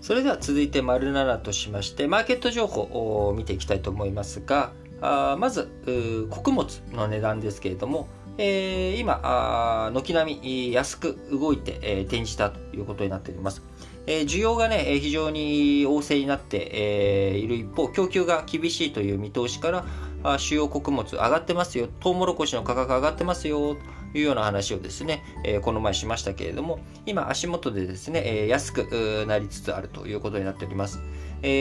それでは続いて ⑦ としまして、マーケット情報を見ていきたいと思いますが、まず穀物の値段ですけれども、今軒並み安く動いて転じたということになっております。需要がね非常に旺盛になっている一方、供給が厳しいという見通しから、主要穀物上がってますよ、トウモロコシの価格上がってますよというような話をですね、この前しましたけれども、今足元でですね安くなりつつあるということになっております。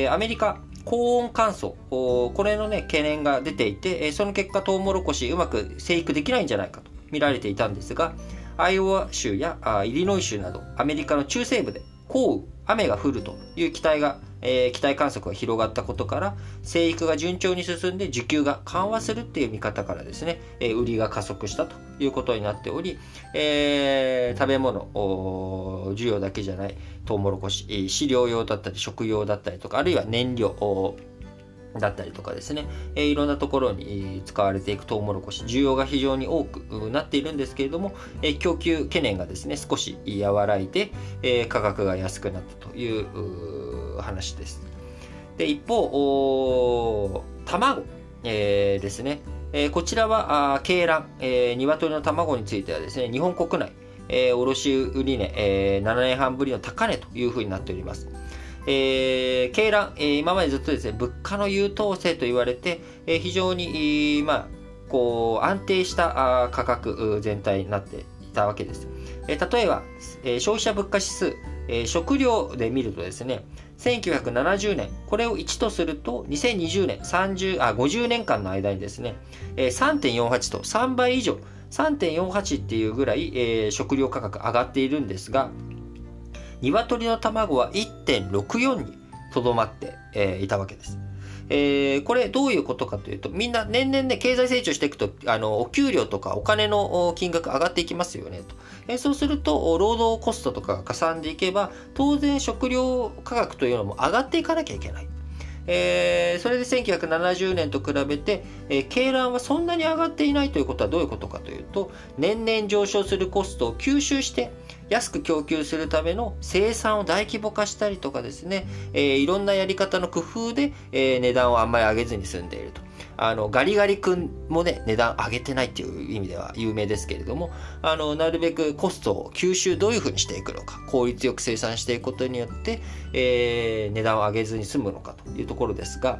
アメリカ高温乾燥、これのね懸念が出ていて、その結果トウモロコシうまく生育できないんじゃないかと見られていたんですが、アイオワ州やイリノイ州などアメリカの中西部で降雨、雨が降るという期待観測が広がったことから、生育が順調に進んで需給が緩和するっていう見方からですね、売りが加速したということになっており、食べ物需要だけじゃないトウモロコシ、飼料用だったり食用だったりとか、あるいは燃料だったりとかですね、いろんなところに使われていくトウモロコシ、需要が非常に多くなっているんですけれども、供給懸念がですね少し和らいで、価格が安くなったという話です。で、一方卵、ですね、こちらは鶏卵、鶏の卵についてはですね、日本国内、卸売値、7年半ぶりの高値というふうになっております。鶏卵、今までずっとですね物価の優等生と言われて、非常にこう安定した価格全体になっていたわけです。例えば、消費者物価指数、食料で見るとですね、1970年これを1とすると、2020年50年間の間にですね、3.48 と3倍以上、3.48 っていうぐらい、食料価格上がっているんですが、鶏の卵は 1.64 にとどまって、いたわけです。これどういうことかというと、みんな年々ね経済成長していくと、お給料とかお金の金額上がっていきますよねと。そうすると労働コストとかがかさんでいけば、当然食料価格というのも上がっていかなきゃいけない。それで1970年と比べて、鶏卵はそんなに上がっていないということはどういうことかというと、年々上昇するコストを吸収して安く供給するための生産を大規模化したりとかですね、いろんなやり方の工夫で、値段をあんまり上げずに済んでいると。ガリガリ君もね値段上げてないっていう意味では有名ですけれども、なるべくコストを吸収、どういうふうにしていくのか、効率よく生産していくことによって、値段を上げずに済むのかというところですが、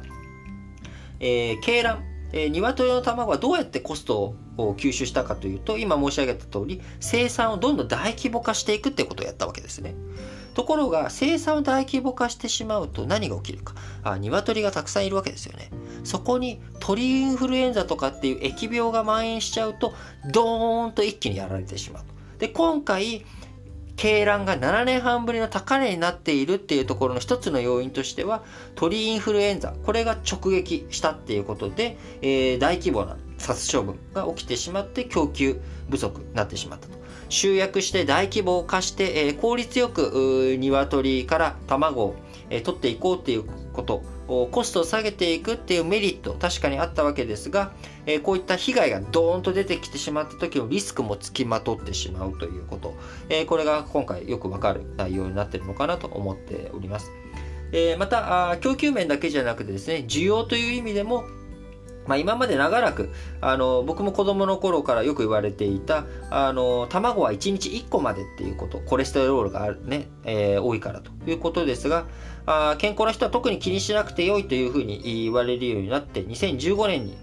鶏卵、鶏の卵はどうやってコストを吸収したかというと、今申し上げた通り生産をどんどん大規模化していくってことをやったわけですね。ところが生産を大規模化してしまうと何が起きるか、鶏がたくさんいるわけですよね。そこに鳥インフルエンザとかっていう疫病が蔓延しちゃうと、ドーンと一気にやられてしまう。で、今回鶏卵が7年半ぶりの高値になっているっていうところの一つの要因としては、鳥インフルエンザ、これが直撃したっていうことで、大規模な殺処分が起きてしまって供給不足になってしまったと。集約して大規模化して、効率よく鶏から卵を、取っていこうっていうこと、コストを下げていくっていうメリット確かにあったわけですが、こういった被害がドーンと出てきてしまった時のリスクもつきまとってしまうということ、これが今回よくわかる内容になっているのかなと思っております。また供給面だけじゃなくてですね、需要という意味でも、今まで長らく僕も子供の頃からよく言われていた、卵は1日1個までっていうこと、コレステロールがあるね、多いからということですが、健康な人は特に気にしなくてよいというふうに言われるようになって、2015年に、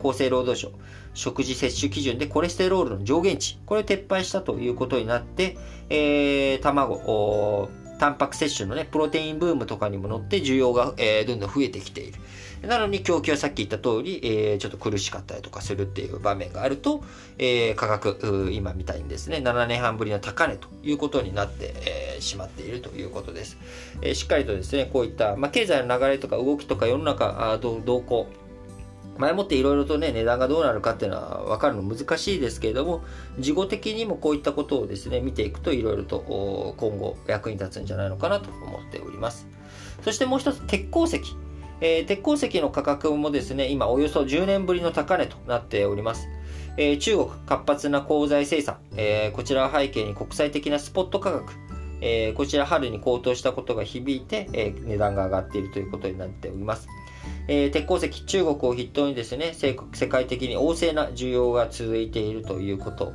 厚生労働省食事摂取基準でコレステロールの上限値、これを撤廃したということになって、卵タンパク摂取のねプロテインブームとかにも乗って需要が、どんどん増えてきている。なのに供給はさっき言った通り、ちょっと苦しかったりとかするっていう場面があると、価格今みたいにですね7年半ぶりの高値ということになって、しまっているということです。しっかりとですねこういった、経済の流れとか動きとか世の中動向、前もっていろいろとね値段がどうなるかっていうのは分かるの難しいですけれども、事後的にもこういったことをですね見ていくと、いろいろと今後役に立つんじゃないのかなと思っております。そしてもう一つ、鉄鉱石、鉄鉱石の価格もですね今およそ10年ぶりの高値となっております。中国活発な鉱材生産、こちらを背景に国際的なスポット価格、こちら春に高騰したことが響いて、値段が上がっているということになっております。鉄鉱石、中国を筆頭にですね、世界的に旺盛な需要が続いているということ、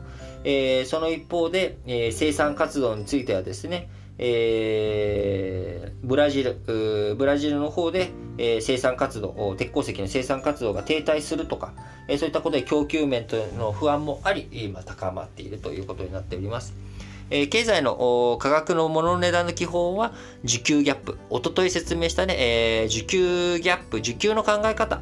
その一方で、生産活動についてはですね、ブラジルの方で、生産活動、鉄鉱石の生産活動が停滞するとか、そういったことで供給面の不安もあり、今高まっているということになっております。経済の価格の物の値段の基本は需給ギャップ、おととい説明したね、需給ギャップ、需給の考え方、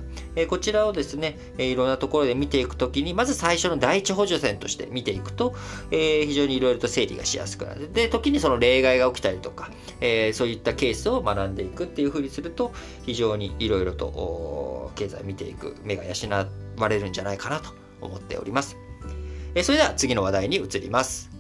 こちらをですね、いろんなところで見ていくときに、まず最初の第一補助線として見ていくと、非常にいろいろと整理がしやすくなる。で、時にその例外が起きたりとか、そういったケースを学んでいくっていうふうにすると、非常にいろいろと経済を見ていく目が養われるんじゃないかなと思っております。それでは次の話題に移ります。